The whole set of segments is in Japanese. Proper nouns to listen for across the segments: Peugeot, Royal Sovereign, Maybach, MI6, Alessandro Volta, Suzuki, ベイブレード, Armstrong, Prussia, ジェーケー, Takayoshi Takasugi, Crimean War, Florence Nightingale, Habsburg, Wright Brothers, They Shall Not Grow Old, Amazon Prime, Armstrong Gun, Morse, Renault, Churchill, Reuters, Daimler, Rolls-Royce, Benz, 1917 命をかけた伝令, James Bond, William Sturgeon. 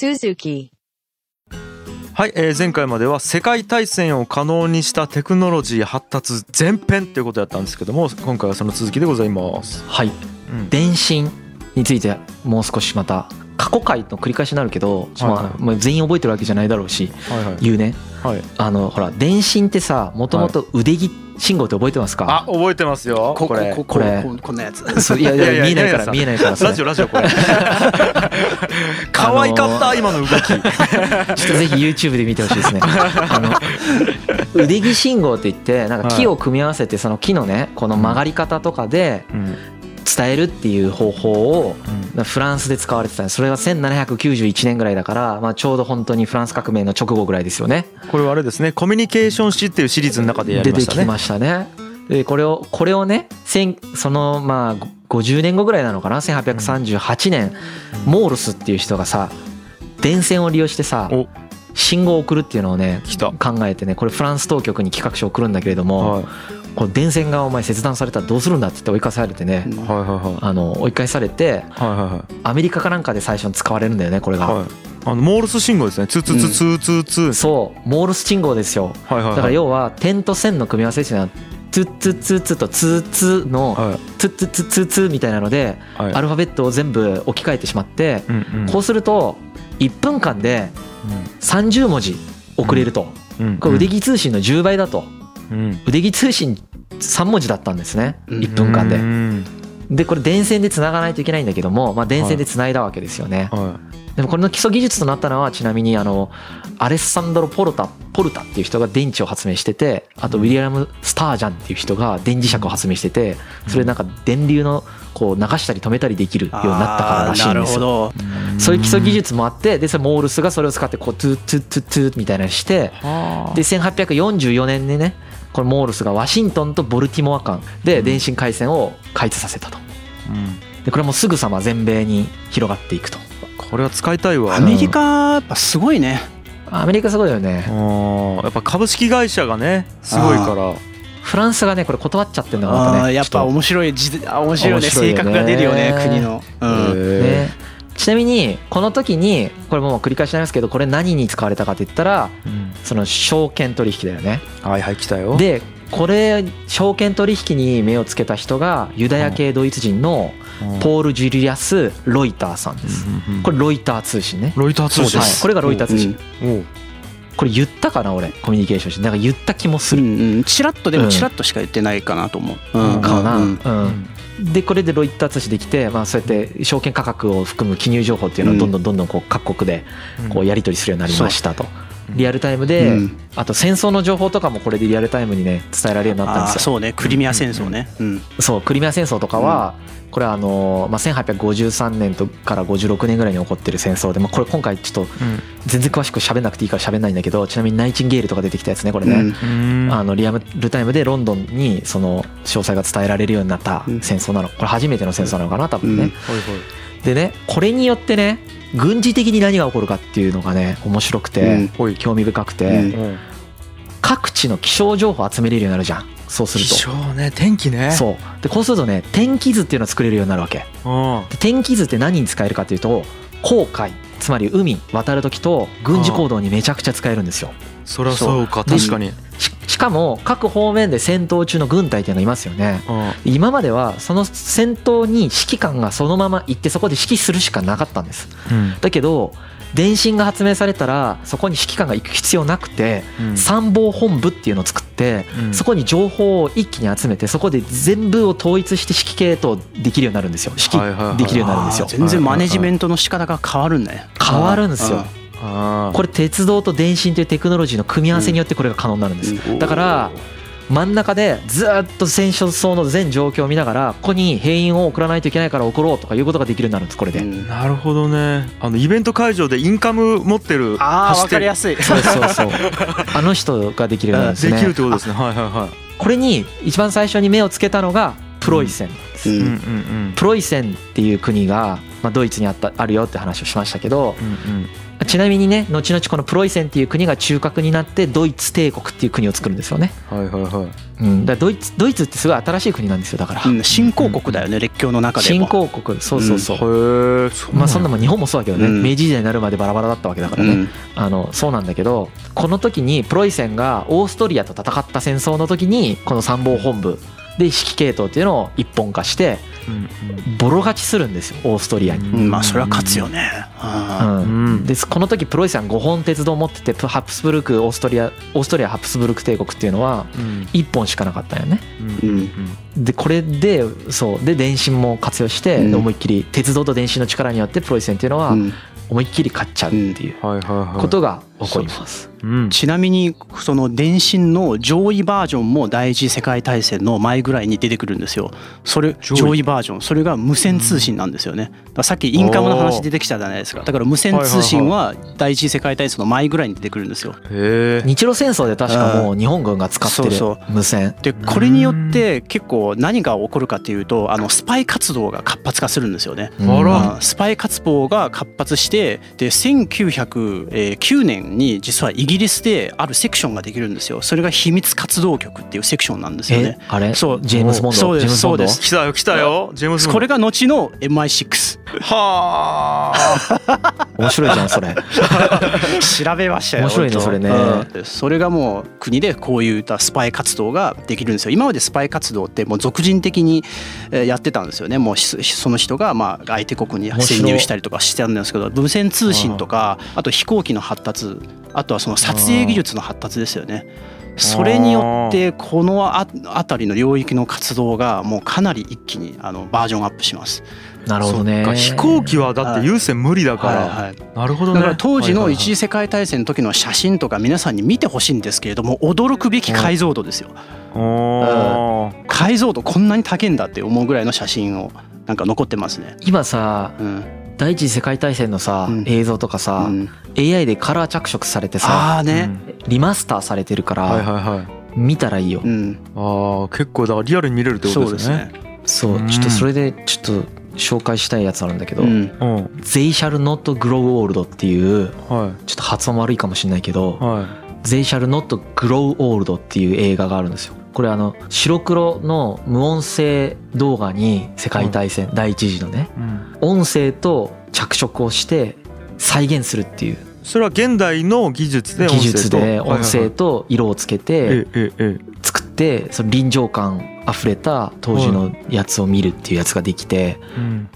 Suzuki。はい、前回までは世界大戦を可能にしたテクノロジー発達前編ということだったんですけども、今回はその続きでございます。はい、うん、電信についてもう少しまた過去回の繰り返しになるけど、はいはい、まあ、全員覚えてるわけじゃないだろうし、はいはい、言うね、はい、ほら電信ってさ、もともと腕切信号って覚えてますか？あ、覚えてますよ。こんなやつ。そう、いやいや見えないから見えないから。ラジオこれ。可愛かった今の動き。ちょっとぜひ YouTube で見てほしいですね。腕木信号って言ってなんか木を組み合わせてその木のねこの曲がり方とかで伝えるっていう方法をフランスで使われてた。それは1791年ぐらいだから、まあ、ちょうど本当にフランス革命の直後ぐらいですよね。これはあれですね、コミュニケーション誌っていうシリーズの中でやりましたね。出てきましたね。でこれをね、そのまあ50年後ぐらいなのかな、1838年、うん、モールスっていう人がさ電線を利用してさ信号を送るっていうのをね考えてね、これフランス当局に企画書を送るんだけれども、はい、この電線がお前切断されたらどうするんだって言って追い返されてね、はいはいはい、追い返されて、はいはいはい、アメリカかなんかで最初に使われるんだよねこれが、はい、モールス信号ですね。ツーツーツーツーツーツー、うん、そうモールス信号ですよ、はいはいはい、だから要は点と線の組み合わせですね。ツーツーツーツーとツーツーのツーツーツーツーツーみたいなのでアルファベットを全部置き換えてしまって、こうすると1分間で30文字送れると。これ腕木通信の10倍だと。腕木通信3文字だったんですね1分間で。でこれ電線でつながないといけないんだけども、まあ電線でつないだわけですよね。でもこれの基礎技術となったのはちなみにアレッサンドロ・ポルタっていう人が電池を発明してて、あとウィリアム・スタージャンっていう人が電磁石を発明してて、それなんか電流のこう流したり止めたりできるようになったかららしいんですよ。そういう基礎技術もあって、でそれモールスがそれを使ってこうトゥトゥトゥトゥみたいなのして、で1844年にねこのモールスがワシントンとボルティモア間で電信回線を開通させたと。でこれはもうすぐさま全米に広がっていくと。これは使いたいわ。アメリカやっぱすごいね。アメリカすごいよね。やっぱ株式会社がねすごいから、フランスがねこれ断っちゃってるんだからまたね。やっぱ面白いね、性格が出るよね国の、うんね。ちなみにこの時にこれもう繰り返しになりますけど、これ何に使われたかといったら、その証券取引だよね。はいはい、来たよ。でこれ証券取引に目をつけた人がユダヤ系ドイツ人のポール・ジュリアス・ロイターさんです。これロイター通信ね。ロイター通信、はい、これがロイター通信。これ言ったかな俺、コミュニケーションしてなんか言った気もする、うんうん、チラッとしか言ってないかなと思う、うん、かな、うんうん、でこれでロイター通信できて、まあ、そうやって証券価格を含む記入情報っていうのをどんどんこう各国でこうやり取りするようになりましたと。リアルタイムで、あと戦争の情報とかもこれでリアルタイムにね伝えられるようになったんですよ。そうね、クリミア戦争ね、うん、そうクリミア戦争とかはこれはまあ1853年から56年ぐらいに起こってる戦争で、まあこれ今回ちょっと全然詳しく喋んなくていいから喋んないんだけど、ちなみにナイチンゲールとか出てきたやつねこれね、リアルタイムでロンドンにその詳細が伝えられるようになった戦争なの。これ初めての戦争なのかな多分ね。でねこれによってね軍事的に何が起こるかっていうのがね面白くて興味深くて、各地の気象情報を集めれるようになるじゃん。そうすると気象ね、天気ね。そうでこうするとね天気図っていうのを作れるようになるわけ。で天気図って何に使えるかっていうと、航海つまり海渡る時と軍事行動にめちゃくちゃ使えるんですよ。そりゃそうか、確かに。しかも各方面で戦闘中の軍隊っていうのがいますよね。今まではその戦闘に指揮官がそのまま行ってそこで指揮するしかなかったんです、うん、だけど電信が発明されたらそこに指揮官が行く必要なくて、参謀本部っていうのを作ってそこに情報を一気に集めてそこで全部を統一して指揮系統できるようになるんですよ。指揮できるようになるんですよ。全然マネジメントの仕方が変わるんだよ。変わるんですよ。これ鉄道と電信というテクノロジーの組み合わせによってこれが可能になるんです。だから真ん中でずっと戦争の全状況を見ながら、ここに兵員を送らないといけないから送ろうとかいうことができるようになるんですこれで、うん、なるほどね。イベント会場でインカム持ってる、あー分かりやすい。そうあの人ができるようになるんですね。できるってことですね。はいはいはい。これに一番最初に目をつけたのがプロイセンです、うんうんうんうん、プロイセンっていう国が、まあ、ドイツにあるよって話をしましたけど、ちなみにね、後々このプロイセンっていう国が中核になってドイツ帝国っていう国を作るんですよね。はいはいはい。うん、だからドイツってすごい新しい国なんですよだから。うん、新興国だよね、うん、列強の中でも。新興国、そうそうそう。うん、へえ。まあそんなもん日本もそうだけどね、うん、明治時代になるまでバラバラだったわけだからね。うん、そうなんだけど、この時にプロイセンがオーストリアと戦った戦争の時にこの参謀本部で指揮系統っていうのを一本化してボロ勝ちするんですよオーストリアに、うん、まあそれは勝つよね、うん、でこの時プロイセン5本鉄道を持っててハプスブルクオーストリアハプスブルク帝国っていうのは1本しかなかったよね、うんうん、でこれでそうで電信も活用して思いっきり鉄道と電信の力によってプロイセンっていうのは思いっきり勝っちゃうっていうことが起こります、うん、ちなみにその電信の上位バージョンも第一次世界大戦の前ぐらいに出てくるんですよ。それ上位バージョン、それが無線通信なんですよね。だからさっきインカムの話出てきたじゃないですか。だから無線通信は第一次世界大戦の前ぐらいに出てくるんですよ。へえ。日露戦争で確かもう日本軍が使ってる無線そうそうで、これによって結構何が起こるかというとスパイ活動が活発化するんですよね、うん、スパイ活動が活発してで1909年に実はイギリスであるセクションができるんですよ。それが秘密活動局っていうセクションなんですよね。あれそうジェームズ・ボンド。そうですそうです。来たよ来たよジェームズ・ボンド。これが後の MI6。 はあ面白いじゃんそれ調べましたよ。面白いねそれね、うん、それがもう国でこういったスパイ活動ができるんですよ。今までスパイ活動ってもう俗人的にやってたんですよね。もうその人がまあ相手国に潜入したりとかしてたんですけど、無線通信とかあと飛行機の発達、あとはその撮影技術の発達ですよね。それによってこの辺りの領域の活動がもうかなり一気にバージョンアップします。なるほどね。飛行機はだって有線無理だから、はいはいはい、なるほどね。だから当時の一次世界大戦の時の写真とか皆さんに見てほしいんですけれども、驚くべき解像度ですよ、うん、解像度こんなに高いんだって思うぐらいの写真をなんか残ってますね今さ、うん第一次世界大戦のさ、うん、映像とかさ、うん、AI でカラー着色されてさ、ね、リマスターされてるから、はいはいはい、見たらいいよ、うん、あ結構だからリアルに見れるってことですね。そうですね。そうちょっとそれでちょっと紹介したいやつあるんだけど、うん、They Shall Not Grow Old っていう、はい、ちょっと発音悪いかもしれないけど、はい、They Shall Not Grow Old っていう映画があるんですよ。これ白黒の無音声動画に世界大戦、うん、第一次のね、うん、音声と着色をして再現するっていう。それは現代の技術で音声と色をつけて作ってその臨場感あふれた当時のやつを見るっていうやつができて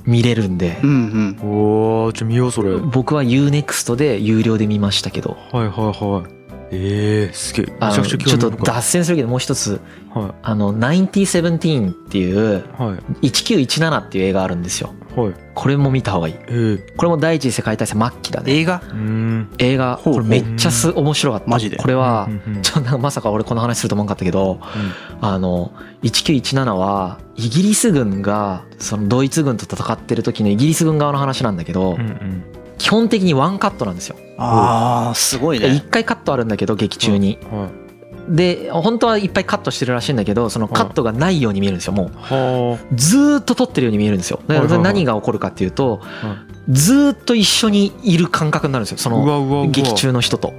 見れるんで、うんうんうん、おーちょっと見ようそれ。僕は UNEXT で有料で見ましたけど。はいはいはい。すげえ。ちょっと脱線するけどもう一つ、はい、1917っていう、はい、1917っていう映画あるんですよ、はい、これも見た方がいい、これも第一次世界大戦末期だね。映画これめっちゃ面白かったマジで。これはちょっとまさか俺この話すると思わなかったけど、うん、1917はイギリス軍がそのドイツ軍と戦ってる時のイギリス軍側の話なんだけど、うんうん基本的にワンカットなんですよ。あすごいね。1回カットあるんだけど劇中に、はいはい、で本当はいっぱいカットしてるらしいんだけどそのカットがないように見えるんですよ。もうずっと撮ってるように見えるんですよ。だから何が起こるかっていうと、はいはいはい、ずっと一緒にいる感覚になるんですよその劇中の人と。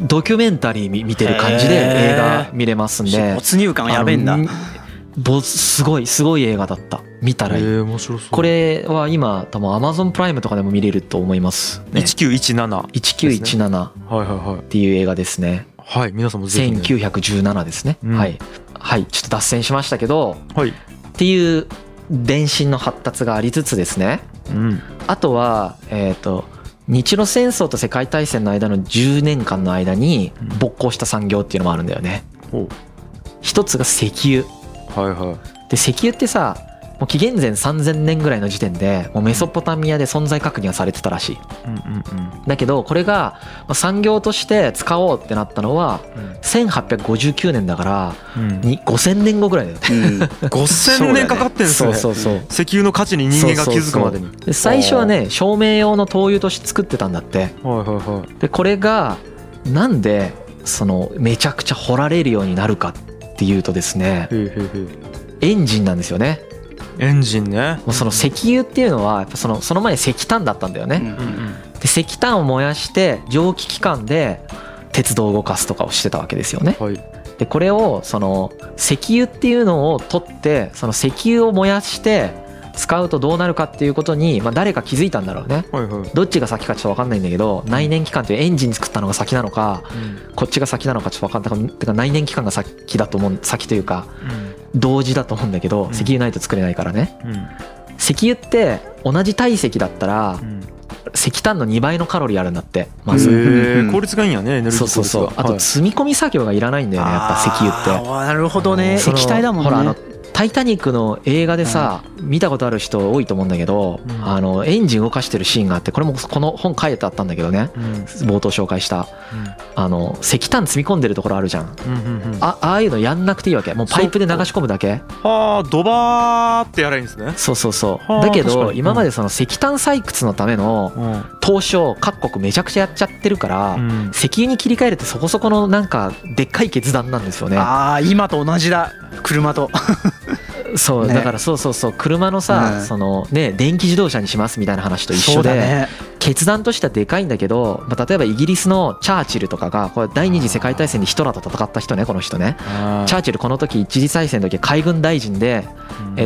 ドキュメンタリー見てる感じで映画見れますんで没入感やべえんだすごいすごい映画だった。見たらいい。面白そう。これは今多分 Amazon プライムとかでも見れると思います、ね、1917っていう映画ですね。はい皆さんもぜひ、ね、1917ですね、うん、はい、はい、ちょっと脱線しましたけど、はい、っていう電信の発達がありつつですね、うん、あとは日露戦争と世界大戦の間の10年間の間に勃興した産業っていうのもあるんだよね、うん、一つが石油、はいはい、で石油ってさもう紀元前3000年ぐらいの時点でもうメソポタミアで存在確認はされてたらしい、うんうんうん、だけどこれが産業として使おうってなったのは1859年だから、うん、5000年後ぐらいだよね、うん、5000年かかってんすね。そうそうそう石油の価値に人間が気づくまでに。そうそうそう。で最初はね照明用の灯油として作ってたんだって、はいはいはい、でこれがなんでそのめちゃくちゃ掘られるようになるかっていうとですねエンジンなんですよね。エンジンね。もうその石油っていうのはやっぱその前石炭だったんだよね、うんうんうん、で石炭を燃やして蒸気機関で鉄道を動かすとかをしてたわけですよね、はい、でこれをその石油っていうのを取ってその石油を燃やして使うとどうなるかっていうことに、まあ、誰か気づいたんだろうね、はいはい、どっちが先かちょっと分かんないんだけど内燃機関っていうエンジン作ったのが先なのか、うん、こっちが先なのかちょっと分かんないてか内燃機関が先だと思う先というか、うん、同時だと思うんだけど、うん、石油ないと作れないからね、うん、石油って同じ体積だったら、うん石炭の2倍のカロリーあるんだってまず、効率がいいんやねエネルギー効率がそうそうそうあと積み込み作業がいらないんだよねやっぱ石油ってあなるほどね液体だもんねほらあのタイタニックの映画でさ、うん、見たことある人多いと思うんだけど、うん、あのエンジン動かしてるシーンがあってこれもこの本書いてあったんだけどね、うん、冒頭紹介した、うん、あの石炭積み込んでるところあるじゃん、うんうんうん、ああいうのやんなくていいわけもうパイプで流し込むだけはあドバーってやればいいんですねそうそうそうだけど今までその石炭採掘のための投資を各国めちゃくちゃやっちゃってるから、うん、石油に切り替えるってそこそこのなんかでっかい決断なんですよねああ今と同じだ車とそうだからそうそうそう車のさそのね電気自動車にしますみたいな話と一緒で決断としてはでかいんだけどまあ例えばイギリスのチャーチルとかがこれ第二次世界大戦でヒトラーと戦った人ねこの人ねチャーチルこの時一次大戦の時海軍大臣で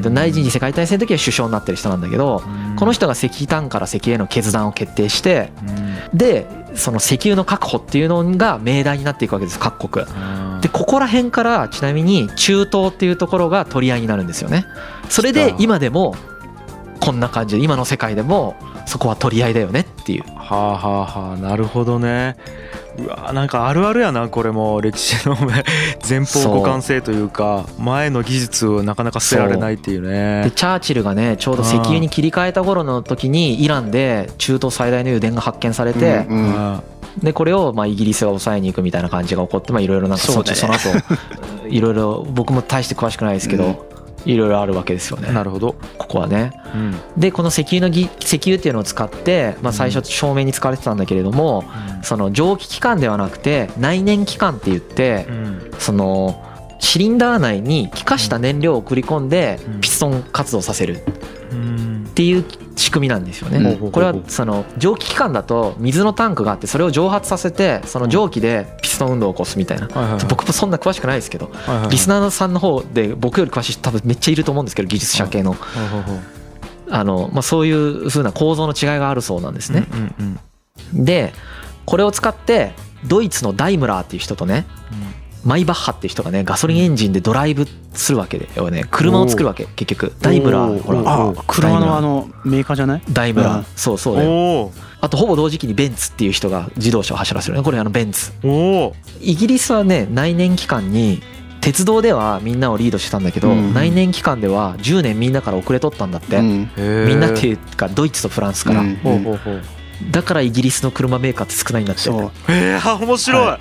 第二次世界大戦の時は首相になってる人なんだけどこの人が石炭から石油への決断を決定してでその石油の確保っていうのが命題になっていくわけです各国でここら辺からちなみに中東っていうところが取り合いになるんですよねそれで今でもこんな感じで今の世界でもそこは取り合いだよねっていうはあはあはあなるほどねうわなんかあるあるやなこれも歴史の前方互換性というか前の技術をなかなか捨てられないっていうねでチャーチルがねちょうど石油に切り替えた頃の時にイランで中東最大の油田が発見されて、うんうんうんでこれをまあイギリスが抑えに行くみたいな感じが起こってまあいろいろなんかその後いろいろ僕も大して詳しくないですけどいろいろあるわけですよねなるほどここはねでこの石油っていうのを使ってまあ最初照明に使われてたんだけれどもその蒸気機関ではなくて内燃機関って言ってそのシリンダー内に気化した燃料を送り込んでピストン活動させるっていう仕組みなんですよね、うん、これはその蒸気機関だと水のタンクがあってそれを蒸発させてその蒸気でピストン運動を起こすみたいな、はいはいはい、僕もそんな詳しくないですけど、はいはいはい、リスナーさんの方で僕より詳しい人多分めっちゃいると思うんですけど技術者系の、はいはいはいはい、まあ、そういう風な構造の違いがあるそうなんですね、うんうんうん、でこれを使ってドイツのダイムラーっていう人とね、うんマイバッハって人がねガソリンエンジンでドライブするわけだよね車を作るわけ結局ダイムラーほらあ車のメーカーじゃないダイムラー、うん、そうそうだよあとほぼ同時期にベンツっていう人が自動車を走らせるねこれベンツおイギリスはね内燃機関に鉄道ではみんなをリードしてたんだけど、うん、内燃機関では10年みんなから遅れとったんだって、うん、みんなっていうかドイツとフランスから、うん、ほうほうほうだからイギリスの車メーカーって少ないんだって面白い、は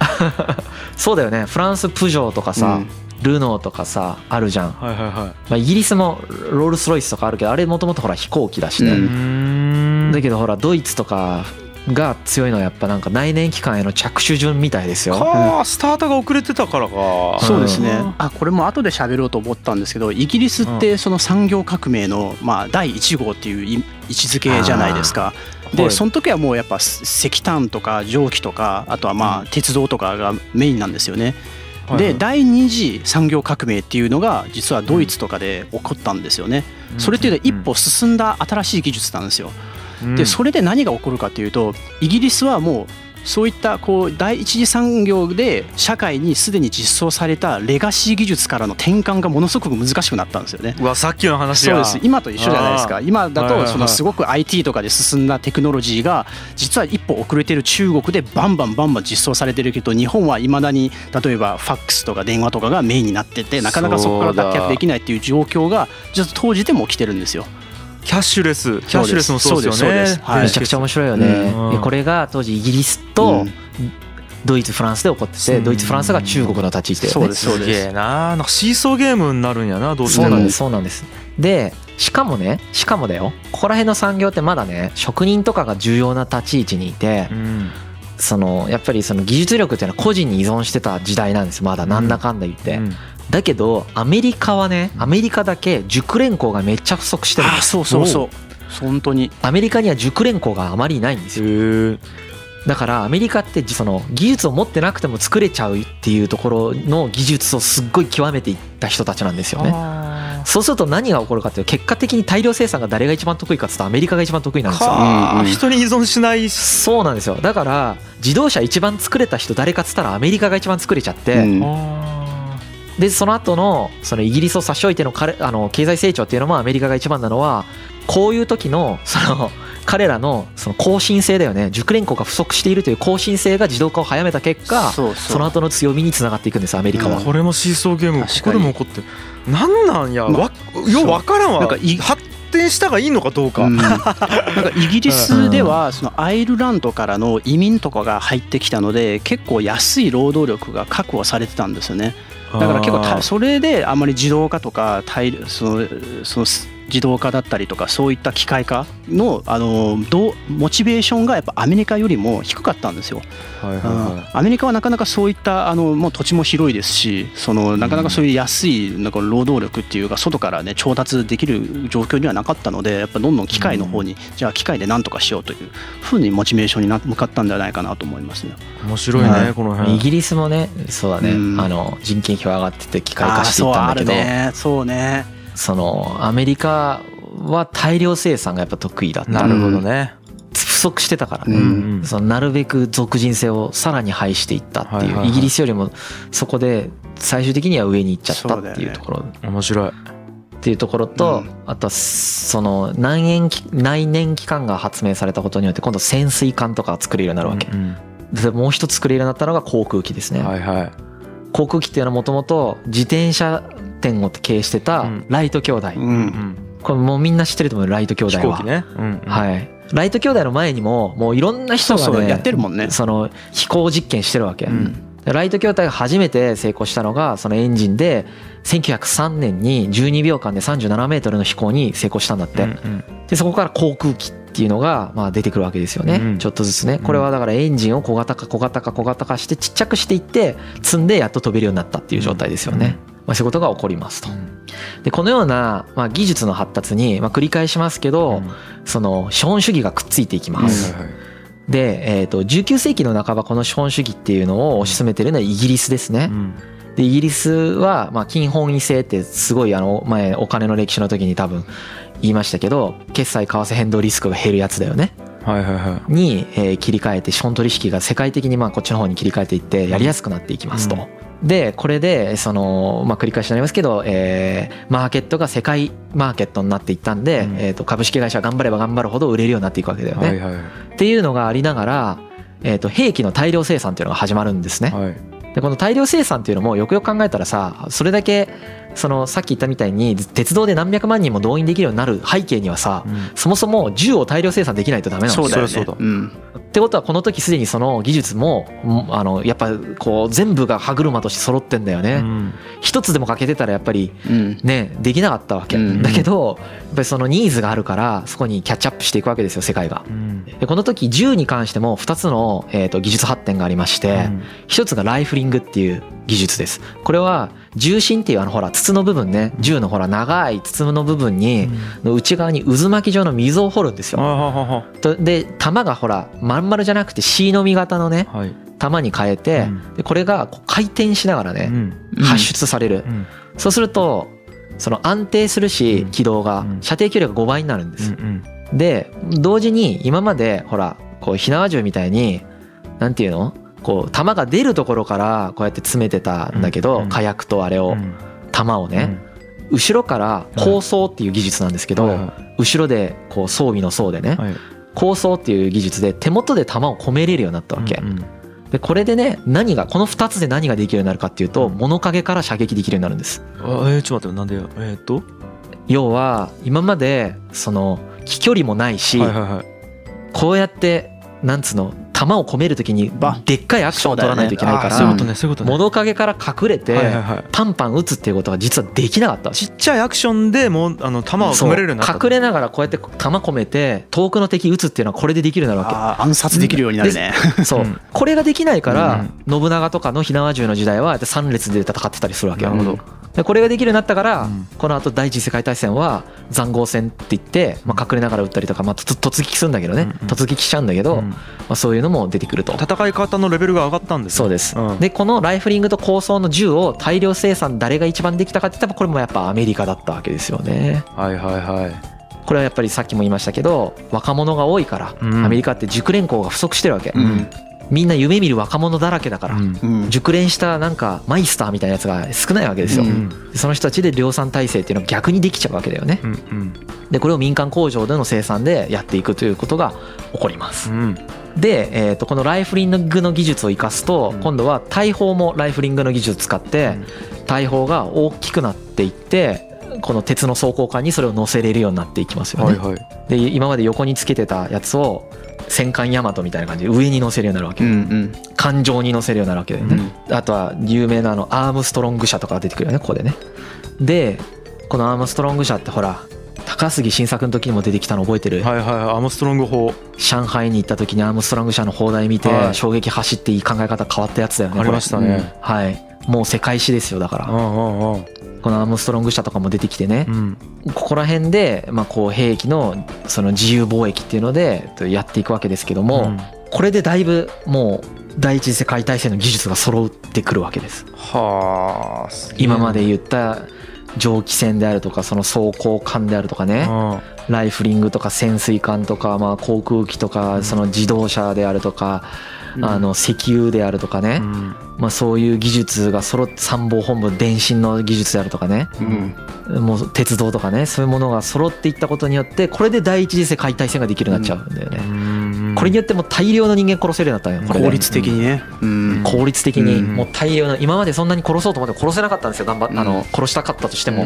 い、そうだよねフランスプジョーとかさ、うん、ルノーとかさあるじゃん、はいはいはいまあ、イギリスもロールスロイスとかあるけどあれもともとほら飛行機だしね、うん、だけどほらドイツとかが強いのはやっぱなんか内燃機関への着手順みたいですよスタートが遅れてたからか、うん、そうですねあこれも後で喋ろうと思ったんですけどイギリスってその産業革命のまあ第1号っていう位置づけじゃないですかでその時はもうやっぱ石炭とか蒸気とかあとはまあ鉄道とかがメインなんですよねで第二次産業革命っていうのが実はドイツとかで起こったんですよねそれっていうのは一歩進んだ新しい技術なんですよでそれで何が起こるかっていうとイギリスはもうそういったこう第一次産業で社会にすでに実装されたレガシー技術からの転換がものすごく難しくなったんですよねうわさっきの話やそうです今と一緒じゃないですか今だとそのすごく IT とかで進んだテクノロジーが実は一歩遅れてる中国でバンバン実装されてるけど日本はいまだに例えばファックスとか電話とかがメインになっててなかなかそこから脱却できないっていう状況がちょっと当時でも起きてるんですよキャッシュレスもそうですよねめちゃくちゃ面白いよね、うん、これが当時イギリスとドイツフランスで起こってて、うん、ドイツフランスが中国の立ち位置だよね、うん、そうですなんかシーソーゲームになるんやなどうしてもそうなんですでしかもだよここら辺の産業ってまだね職人とかが重要な立ち位置にいて、うんそのやっぱりその技術力っていうのは個人に依存してた時代なんですまだなんだかんだ言って、うんうん、だけどアメリカはねアメリカだけ熟練工がめっちゃ不足してるんです。あ、そうそうそう本当にアメリカには熟練工があまりいないんですよ。へえ。だからアメリカってその技術を持ってなくても作れちゃうっていうところの技術をすっごい極めていった人たちなんですよね。そうすると何が起こるかっていうと、結果的に大量生産が誰が一番得意かって言うとアメリカが一番得意なんですよ。人に依存しない。そうなんですよ。だから自動車一番作れた人誰かって言ったらアメリカが一番作れちゃって、うん、でその後のそのイギリスを差し置いての経済成長っていうのもアメリカが一番なのは、こういう時のその彼らのその更新性だよね。熟練工が不足しているという更新性が自動化を早めた結果、 その後の強みにつながっていくんですアメリカは、うん、これもシーソーゲーム、ここでも起こってなんなんや、よう分からんわ。なんか発展したがいいのかどうか、うん、なんかイギリスではそのアイルランドからの移民とかが入ってきたので、結構安い労働力が確保されてたんですよね。だから結構それであまり自動化とかその自動化だったりとかそういった機械化のモチベーションがやっぱアメリカよりも低かったんですよ、はいはいはい、アメリカはなかなかそういったもう土地も広いですし、そのなかなかそういう安いなんか労働力っていうか外からね調達できる状況にはなかったので、やっぱどんどん機械の方に、じゃあ機械でなんとかしようというふうにモチベーションに向かったんじゃないかなと思いますね。面白いね、はい、この辺イギリスもね、そうだね、人件費は上がってて機械化していったんだけど、あー、そうあるね、そうね、そのアメリカは大量生産がやっぱ得意だった。なるほどね。不足してたからね、うん、そのなるべく属人性をさらに排していったっていう、はいはいはい、イギリスよりもそこで最終的には上に行っちゃったっていうところ、ね、面白いっていうところと、うん、あとはその内燃機関が発明されたことによって今度潜水艦とか作れるようになるわけ、うんうん、でもう一つ作れるようになったのが航空機ですね、はいはい、航空機っていうのはもともと自転車天を経営してたライト兄弟、うんうん、これもうみんな知ってると思うライト兄弟は飛行機ね、うんうん、はい、ライト兄弟の前にももういろんな人がね、そうそうやってるもんね、その飛行実験してるわけ、うん、ライト兄弟が初めて成功したのがそのエンジンで1903年に12秒間で37メートルの飛行に成功したんだって、うんうん、でそこから航空機っていうのがまあ出てくるわけですよね、うん、ちょっとずつね。これはだからエンジンを小型化してちっちゃくしていって積んでやっと飛べるようになったっていう状態ですよね、うんうん、まあ、そういうことが起こりますと。でこのようなまあ技術の発達にまあ繰り返しますけど、その資本主義がくっついていきます、うんうん、で19世紀の半ばこの資本主義っていうのを推し進めてるのはイギリスですね、うん、でイギリスはまあ金本位制ってすごい前お金の歴史の時に多分言いましたけど、決済為替変動リスクが減るやつだよね、はいはいはい、に切り替えて資本取引が世界的にまあこっちの方に切り替えていってやりやすくなっていきますと、うんうん、でこれでそのまあ繰り返しになりますけど、マーケットが世界マーケットになっていったんで、株式会社は頑張れば頑張るほど売れるようになっていくわけだよね、はいはい、っていうのがありながら、兵器の大量生産っていうのが始まるんですね、はい、でこの大量生産っていうのもよくよく考えたらさ、それだけそのさっき言ったみたいに鉄道で何百万人も動員できるようになる背景にはさ、うん、そもそも銃を大量生産できないとダメなんですよ。そうだよね。そうだ。うん。ってことはこの時すでにその技術もやっぱこう全部が歯車として揃ってんだよね、うん、一つでも欠けてたらやっぱりね、うん、できなかったわけ、うん、だけどやっぱりそのニーズがあるからそこにキャッチアップしていくわけですよ世界が、うん、でこの時銃に関しても2つの技術発展がありまして、一つがライフリングっていう技術です。これは銃身っていうほら筒の部分ね、銃のほら長い筒の部分に内側に渦巻き状の溝を掘るんですよ。で弾がほらまん丸じゃなくて C の実型のね弾に変えて、でこれがこう回転しながらね発出される。そうするとその安定するし軌道が射程距離が5倍になるんです。で同時に今までほらこう火縄銃みたいになんていうのこう弾が出るところからこうやって詰めてたんだけど、火薬とあれを弾をね後ろから鋼装っていう技術なんですけど、後ろでこう装備の装でね鋼装っていう技術で手元で弾を込めれるようになったわけで、これでねこの2つで何ができるようになるかっていうと、物陰から射撃できるようになるんです。ちょっと待って、なんで要は今までその飛距離もないし、こうやってなんつうの弾を込めるときにでっかいアクションを取らないといけないから、物陰から隠れてパンパン撃つっていうことが実はできなかった。ちっちゃいアクションでもう弾を込めれるようになった。隠れながらこうやって弾込めて遠くの敵撃つっていうのはこれでできるようになるわけ。暗殺できるようになるね。そう、これができないから信長とかの火縄銃の時代は3列で戦ってたりするわけよ。これができるようになったから、このあと第一次世界大戦は塹壕戦っていって隠れながら撃ったりとか突撃するんだけどね、突撃しちゃうんだけど、そういうのも出てくると。戦い方のレベルが上がったんです。そうです。でこのライフリングと高装の銃を大量生産、誰が一番できたかって言ったらこれもやっぱアメリカだったわけですよね。はいはいはい。これはやっぱりさっきも言いましたけど、若者が多いからアメリカって熟練校が不足してるわけ。みんな夢見る若者だらけだから、熟練したなんかマイスターみたいなやつが少ないわけですよ。その人たちで量産体制っていうのが逆にできちゃうわけだよね。でこれを民間工場での生産でやっていくということが起こります。で、このライフリングの技術を生かすと、今度は大砲もライフリングの技術を使って大砲が大きくなっていって。この鉄の装甲管にそれを乗せれるようになっていきますよね。はいはい、で今まで横につけてたやつを戦艦大和みたいな感じで上に乗せるようになるわけ。艦上に乗せるようになるわけだよね。あとは有名なアームストロング社とかが出てくるよね、ここでね。でこのアームストロング社ってほら高杉晋作の時にも出てきたの覚えてる？はいはい、アームストロング砲。上海に行った時にアームストロング社の砲台見て衝撃走っていい考え方変わったやつだよね。ありましたね。はい、もう世界史ですよ。だからこのアームストロング社とかも出てきてね、ここら辺でこう兵器のその自由貿易っていうのでやっていくわけですけども、これでだいぶもう第一次世界大戦の技術が揃ってくるわけです。はあ、すげえ。今まで言った蒸気船であるとかその装甲艦であるとかね、ライフリングとか潜水艦とか航空機とかその自動車であるとか石油であるとかね、そういう技術が揃って、参謀本部電信の技術であるとかね、もう鉄道とかね、そういうものが揃っていったことによって、これで第一次世界大戦ができるようになっちゃうんだよね。これによってもう大量の人間殺せるようになったんよ。効率的にね。効率的にもう大量の、今までそんなに殺そうと思っても殺せなかったんですよ。頑張っ殺したかったとしても、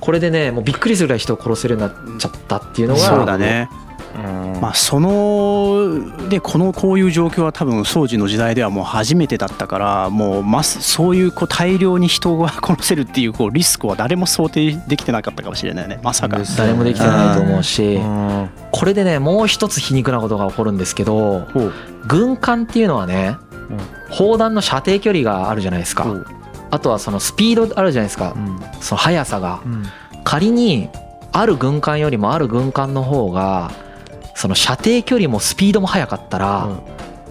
これでねもうびっくりするぐらい人を殺せるようになっちゃったっていうのが。そうだね。そのでこういう状況は多分当時の時代ではもう初めてだったから、もうそういう大量に人が殺せるっていうリスクは誰も想定できてなかったかもしれないね。まさか誰もできてないと思うし、これでねもう一つ皮肉なことが起こるんですけど、軍艦っていうのはね砲弾の射程距離があるじゃないですか。あとはそのスピードあるじゃないですか、その速さが。仮にある軍艦よりもある軍艦の方がその射程距離もスピードも速かったら、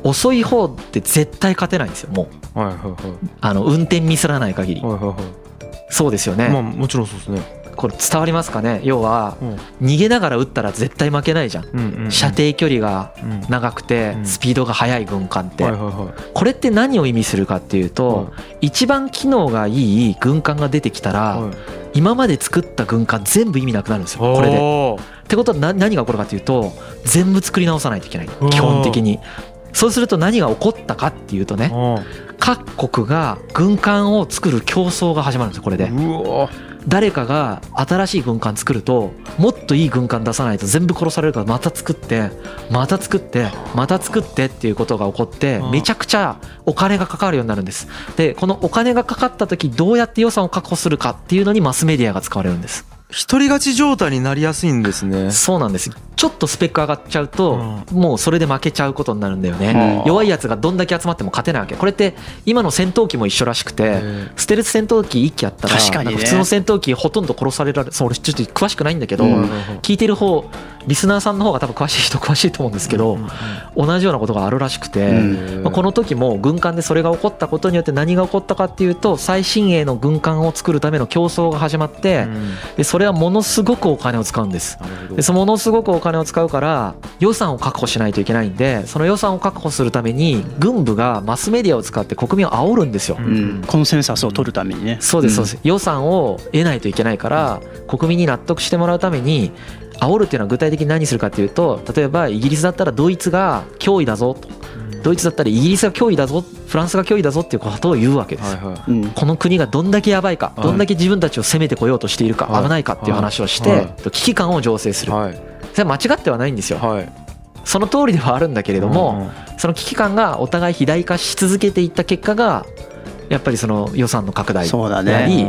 遅い方って絶対勝てないんですよ。もう、運転ミスらない限り。そうですよね。まあもちろんそうですね。これ伝わりますかね。要は逃げながら撃ったら絶対負けないじゃん。射程距離が長くてスピードが速い軍艦って。これって何を意味するかっていうと、一番機能がいい軍艦が出てきたら今まで作った軍艦全部意味なくなるんですよ、これで。ってことは何が起こるかっていうと、全部作り直さないといけない、基本的に。そうすると何が起こったかっていうとね、各国が軍艦を作る競争が始まるんですよ、これで。誰かが新しい軍艦作ると、もっといい軍艦出さないと全部殺されるから、また作ってまた作ってまた作ってっていうことが起こって、めちゃくちゃお金がかかるようになるんです。でこのお金がかかった時、どうやって予算を確保するかっていうのにマスメディアが使われるんです。一人勝ち状態になりやすいんですね。そうなんです。ちょっとスペック上がっちゃうと、もうそれで負けちゃうことになるんだよね。弱いやつがどんだけ集まっても勝てないわけ。これって今の戦闘機も一緒らしくて、ステルス戦闘機1機あったら普通の戦闘機ほとんど殺されられそう。俺ちょっと詳しくないんだけど、聞いてる方リスナーさんの方が多分詳しいと思うんですけど、同じようなことがあるらしくて、この時も軍艦でそれが起こったことによって何が起こったかっていうと、最新鋭の軍艦を作るための競争が始まって、でそれはものすごくお金を使うんです。でそのものすごくお金を使うから予算を確保しないといけないんで、その予算を確保するために軍部がマスメディアを使って国民を煽るんですよ、コンセンサスを取るためにね。そうですそうです、予算を得ないといけないから国民に納得してもらうために煽るっていうのは具体的に何するかっていうと、例えばイギリスだったらドイツが脅威だぞと、ドイツだったらイギリスが脅威だぞ、フランスが脅威だぞっていうことを言うわけです。この国がどんだけやばいか、どんだけ自分たちを攻めてこようとしているか、危ないかっていう話をして危機感を醸成する。それは間違ってはないんですよ。その通りではあるんだけれども、その危機感がお互い肥大化し続けていった結果がやっぱりその予算の拡大であり、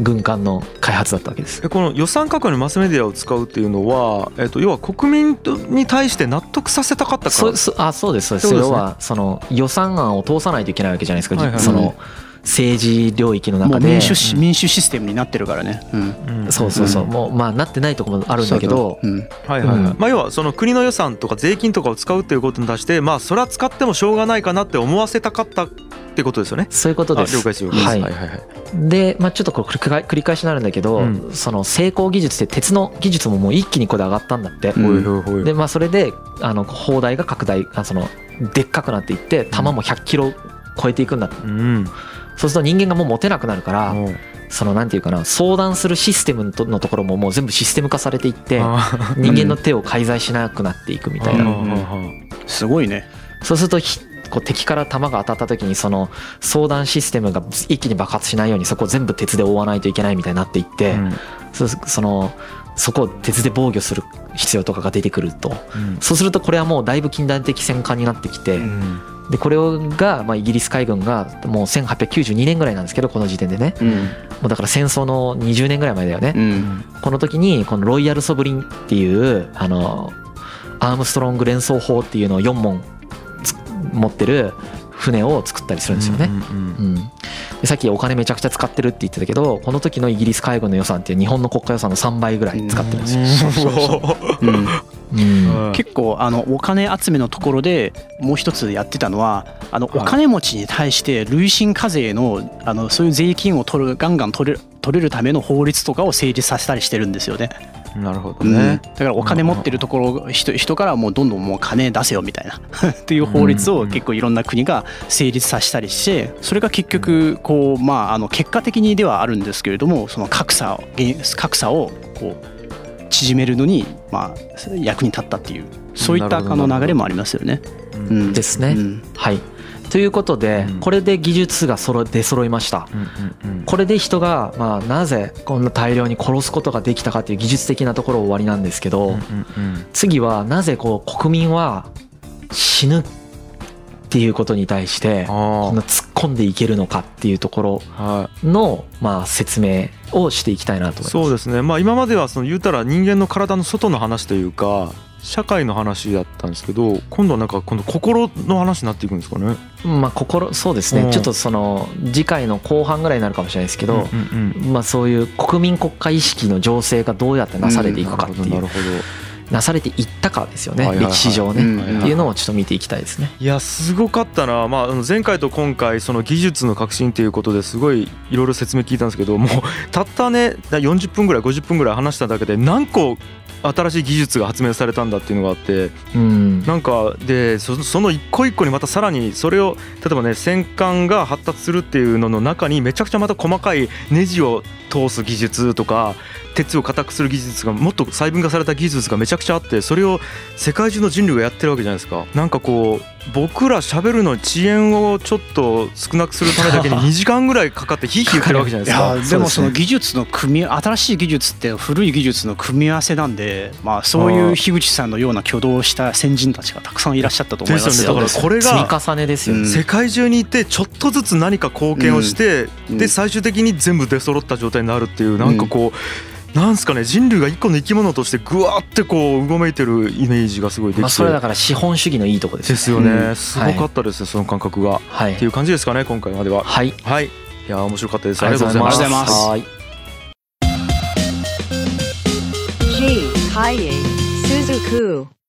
軍艦の開発だったわけです。この予算拡大にマスメディアを使うっていうのは、要は国民に対して納得させたかったから。そうです、要はその予算案を通さないといけないわけじゃないですか、はいはいはい、その政治領域の中で民主システムになってるからね、そう、もうまあなってないところもあるんだけど、要はその国の予算とか税金とかを使うっていうことに対して、まあそれは使ってもしょうがないかなって思わせたかったってことですよね。そういうことです。了解です。はいはいはい。で、まあちょっとこれ繰り返しになるんだけど、その精工技術で鉄の技術ももう一気にこれ上がったんだって。で、まあそれで砲台が拡大、そのでっかくなっていって、弾も100キロ超えていくんだって。そうすると人間がもう持てなくなるから、そのなんていうかな、相談するシステムのところももう全部システム化されていって、人間の手を介在しなくなっていくみたいな。すごいね。そうすると敵から弾が当たった時にその相談システムが一気に爆発しないようにそこを全部鉄で覆わないといけないみたいになっていって、そこを鉄で防御する必要とかが出てくると、そうするとこれはもうだいぶ近代的戦艦になってきて、でこれがイギリス海軍がもう1892年ぐらいなんですけど、この時点でね、もうだから戦争の20年ぐらい前だよね、この時にこのロイヤルソブリンっていうアームストロング連装砲っていうのを4門持ってる船を作ったりするんですよね、でさっきお金めちゃくちゃ使ってるって言ってたけど、この時のイギリス海軍の予算って日本の国家予算の3倍ぐらい使ってるんですよ。結構お金集めのところでもう一つやってたのは、お金持ちに対して累進課税の、そういう税金をガンガン取れるための法律とかを成立させたりしてるんですよね。なるほどね。だからお金持ってるところ、人からもうどんどんもう金出せよみたいなっていう法律を結構いろんな国が成立させたりして、それが結局こう、結果的にではあるんですけれども、その格差をこう縮めるのに役に立ったっていう、そういった流れもありますよね。ですね。はい。ということで、これで技術が出揃いました。これで人がなぜこんな大量に殺すことができたかという技術的なところ終わりなんですけど、次はなぜこう国民は死ぬっていうことに対してこんな突っ込んでいけるのかっていうところの説明をしていきたいなと思います。そうですね。今までは言うたら人間の体の外の話というか、社会の話だったんですけど、今度は今度心の話になっていくんですかね。心、そうですね、ちょっとその次回の後半ぐらいになるかもしれないですけど、そういう国民国家意識の醸成がどうやってなされていくかっていう、なされていったかですよね、歴史上ね、っていうのをちょっと見ていきたいですね。いやすごかったな、前回と今回その技術の革新ということですごいいろいろ説明聞いたんですけど、もうたったね40分ぐらい50分ぐらい話しただけで何個新しい技術が発明されたんだっていうのがあって、なんかでその一個一個にまたさらにそれを例えばね、戦艦が発達するっていうのの中にめちゃくちゃまた細かいネジを通す技術とか鉄を固くする技術が、もっと細分化された技術がめちゃくちゃあって、それを世界中の人類がやってるわけじゃないですか。なんかこう僕ら喋るのに遅延をちょっと少なくするためだけに2時間ぐらいかかってヒーヒー言ってるわけじゃないですか。いやでもその技術の新しい技術って古い技術の組み合わせなんで、そういう樋口さんのような挙動をした先人たちがたくさんいらっしゃったと思いますよ。ですよね。だからこれが積み重ねですよね。世界中にいてちょっとずつ何か貢献をして、で最終的に全部出揃った状態になるっていう、なんかこう。なんすかね、人類が一個の生き物としてぐわってこううごめいてるイメージがすごいできて、それだから資本主義のいいとこですね。ですよね、すごかったですね、その感覚が、っていう感じですかね、今回までは。はい、はい、いや面白かったです。ありがとうございます。はい。G カイエスズク。